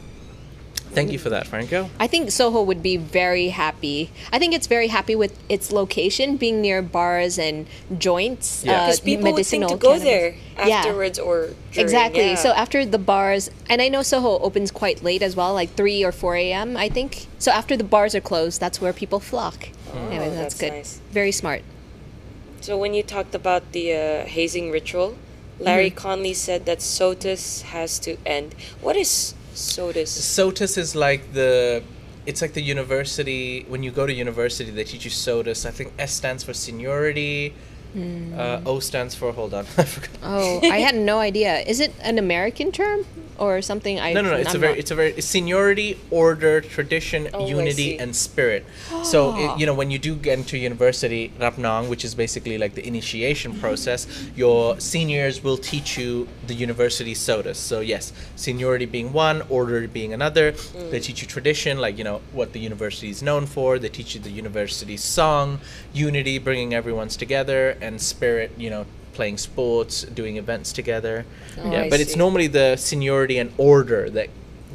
Thank you for that, Franco. I think Soho would be very happy. I think it's very happy with its location being near bars and joints. Yeah, because uh, people would think to go cannabis. there afterwards yeah. or during. Exactly. Yeah. So after the bars, and I know Soho opens quite late as well, like three or four a m I think. So after the bars are closed, that's where people flock. Oh, anyway, that's, that's good. Nice. Very smart. So when you talked about the uh, hazing ritual, Larry mm-hmm. Conley said that SOTUS has to end. What is SOTUS? SOTUS is like the, it's like the university, when you go to university, they teach you SOTUS. I think S stands for seniority, mm. uh, O stands for, hold on, I forgot. Oh, I had no idea. Is it an American term or something? I No, no, no, it's I'm a very, it's a very, it's seniority, order, tradition, oh, unity, and spirit. Oh. So, it, you know, when you do get into university, Rapnang, which is basically like the initiation process, your seniors will teach you the university SOTUS. So yes, seniority being one, order being another. Mm. They teach you tradition, like, you know, what the university is known for. They teach you the university song, unity, bringing everyone's together, and spirit, you know, playing sports, doing events together. Oh, yeah, I but see. It's normally the seniority and order that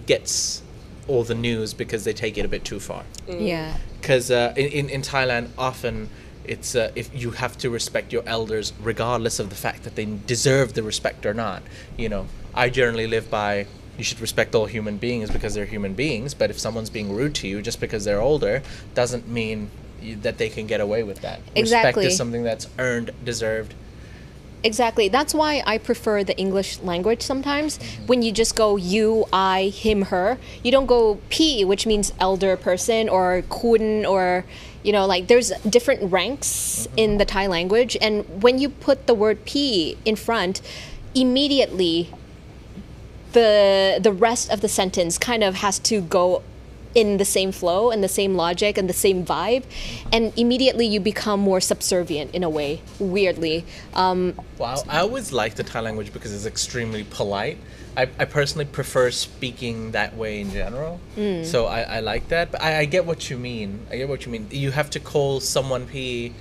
gets all the news because they take it a bit too far. Mm. Yeah. Because uh, in, in Thailand, often it's uh, if you have to respect your elders regardless of the fact that they deserve the respect or not. You know, I generally live by you should respect all human beings because they're human beings. But if someone's being rude to you just because they're older doesn't mean that they can get away with that. Exactly. Respect is something that's earned, deserved. Exactly. That's why I prefer the English language sometimes. Mm-hmm. When you just go you, I, him, her, you don't go P, which means elder person, or kun, or, you know, like there's different ranks mm-hmm. in the Thai language. And when you put the word P in front, immediately the the rest of the sentence kind of has to go in the same flow and the same logic and the same vibe, and immediately you become more subservient in a way, weirdly. Um, wow, I always like the Thai language because it's extremely polite. I, I personally prefer speaking that way in general, mm. so I, I like that. But I, I get what you mean. I get what you mean. You have to call someone P.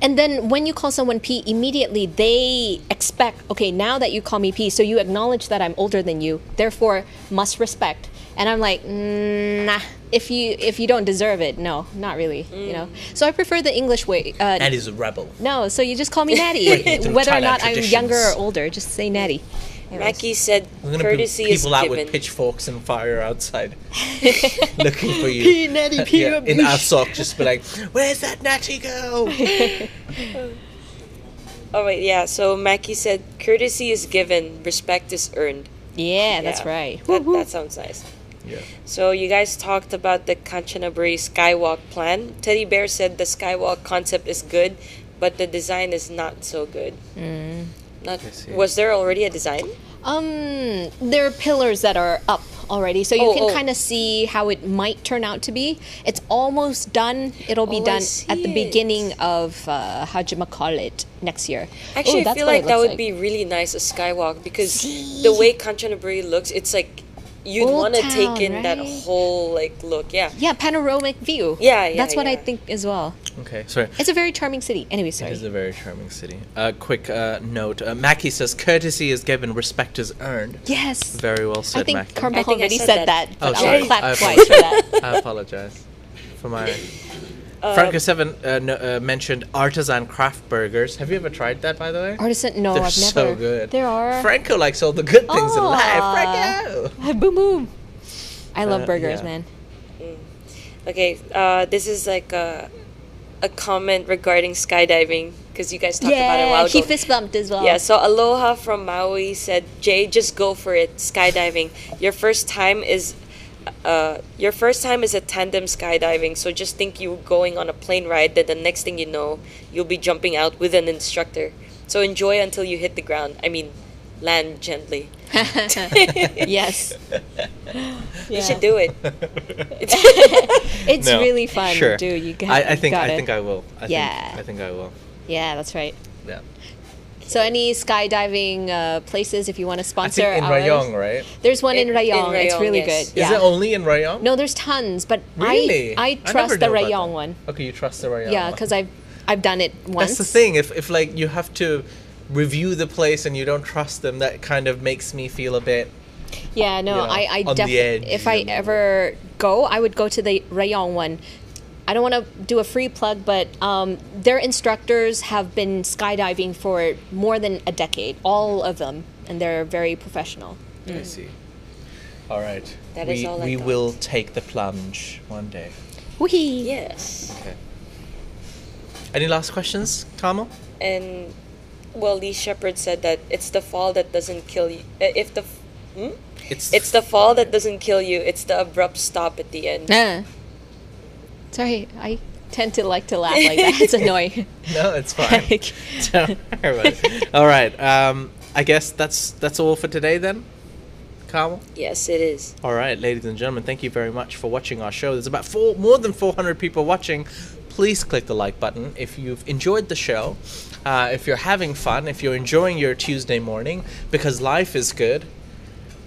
And then when you call someone P, immediately they expect, okay, now that you call me P, so you acknowledge that I'm older than you, therefore must respect. And I'm like, nah, if you if you don't deserve it, no, not really, mm. you know. So I prefer the English way. Uh, Natty's a rebel. No, so you just call me Natty, whether Thailand or not I'm younger or older, just say Natty. Mackie said courtesy is given. People out with pitchforks and fire outside looking for you. P, Natty, P, yeah, in our sock, just be like, where's that Natty girl? All right, yeah, so Mackie said courtesy is given, respect is earned. Yeah, yeah. That's right. That, that sounds nice. Yeah. So you guys talked about the Kanchanaburi Skywalk plan. Teddy Bear said the Skywalk concept is good, but the design is not so good. Mm. Not, was there already a design? Um, there are pillars that are up already, so you oh, can oh. kind of see how it might turn out to be. It's almost done. It'll be oh, done at the it. beginning of uh, Rajamangala next year. Actually, Ooh, I feel like that would like. be really nice, a skywalk, because see? the way Kanchanaburi looks, it's like you'd want to take in right? that whole like look. Yeah. Yeah, panoramic view. Yeah, yeah. That's what yeah. I think as well. Okay, sorry. It's a very charming city. Anyway, sorry. It is a very charming city. A uh, quick uh, note. Uh, Mackie says, courtesy is given, respect is earned. Yes. Very well said, Mackie. I think Karma already said, said that. that but oh, sorry. I'll clap twice for that. I apologize for my... Um, Franco seven uh, no, uh, mentioned artisan craft burgers. Have you ever tried that, by the way? Artisan? No, They're I've so never. They're so good. There are. Franco likes all the good things oh. in life. Franco! Boom, boom. I love uh, burgers, yeah. man. Mm. Okay, uh, this is like a... a comment regarding skydiving because you guys talked yeah, about it a while ago. Yeah, he fist bumped as well. Yeah, so Aloha from Maui said, Jay, just go for it, skydiving. Your first time is uh, your first time is a tandem skydiving, so just think you're going on a plane ride, that the next thing you know, you'll be jumping out with an instructor. So enjoy until you hit the ground. I mean, land gently. Yes. Yeah. You should do it. It's no, really fun, sure. Dude. You got, I, I you think got I it. think I will. I yeah. Think, I think I will. Yeah, that's right. Yeah. So any skydiving uh, places if you want to sponsor? I think in Rayong, right? There's one in, in, Rayong. in Rayong. It's really yes. good. Yeah. Is it only in Rayong? No, there's tons, but really? I I trust I the Rayong one. Okay, you trust the Rayong. Yeah, because I've I've done it once. That's the thing. If if like you have to review the place and you don't trust them, that kind of makes me feel a bit yeah no you know, I, I definitely if I ever go I would go to the Rayong one. I don't want to do a free plug, but um, their instructors have been skydiving for more than a decade, all of them, and they're very professional. Mm. I see. All right, that we, is all I we got. will take the plunge one day. Wee. Yes. Okay. Any last questions, Carmel? And well, Lee Shepherd said that it's the fall that doesn't kill you. If the, hmm? it's, it's the fall that doesn't kill you. It's the abrupt stop at the end. Uh, sorry, I tend to like to laugh like that. It's annoying. No, it's fine. Don't worry about it. All right. Um, I guess that's that's all for today then. Carmel? Yes, it is. All right, ladies and gentlemen, thank you very much for watching our show. There's about four more than four hundred people watching. Please click the like button if you've enjoyed the show. Uh, if you're having fun, if you're enjoying your Tuesday morning, because life is good,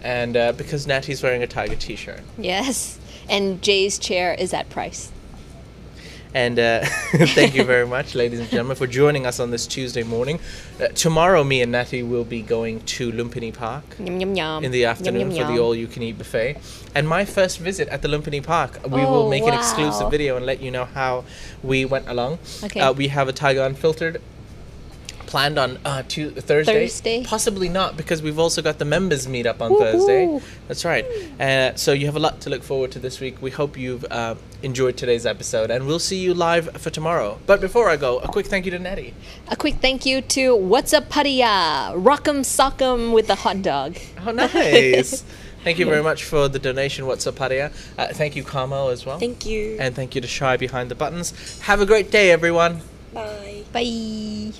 and uh, because Natty's wearing a tiger t-shirt. Yes, and Jay's chair is at price. And uh, thank you very much, ladies and gentlemen, for joining us on this Tuesday morning. Uh, tomorrow, me and Natty will be going to Lumpini Park yum, yum, yum. in the afternoon yum, yum, yum. for the all-you-can-eat buffet. And my first visit at the Lumpini Park, we oh, will make wow. an exclusive video and let you know how we went along. Okay. Uh, we have a Tiger Unfiltered planned on uh, to Thursday. Thursday? Possibly not, because we've also got the members meet up on Woo-hoo. Thursday. That's right. Uh, so you have a lot to look forward to this week. We hope you've uh, enjoyed today's episode, and we'll see you live for tomorrow. But before I go, a quick thank you to Natty. A quick thank you to What's Up Pattaya, Rock'em Sock'em with the hot dog. Oh, nice. Thank you very much for the donation, What's Up Pattaya. Uh, thank you, Carmel, as well. Thank you. And thank you to Shai behind the buttons. Have a great day, everyone. Bye. Bye.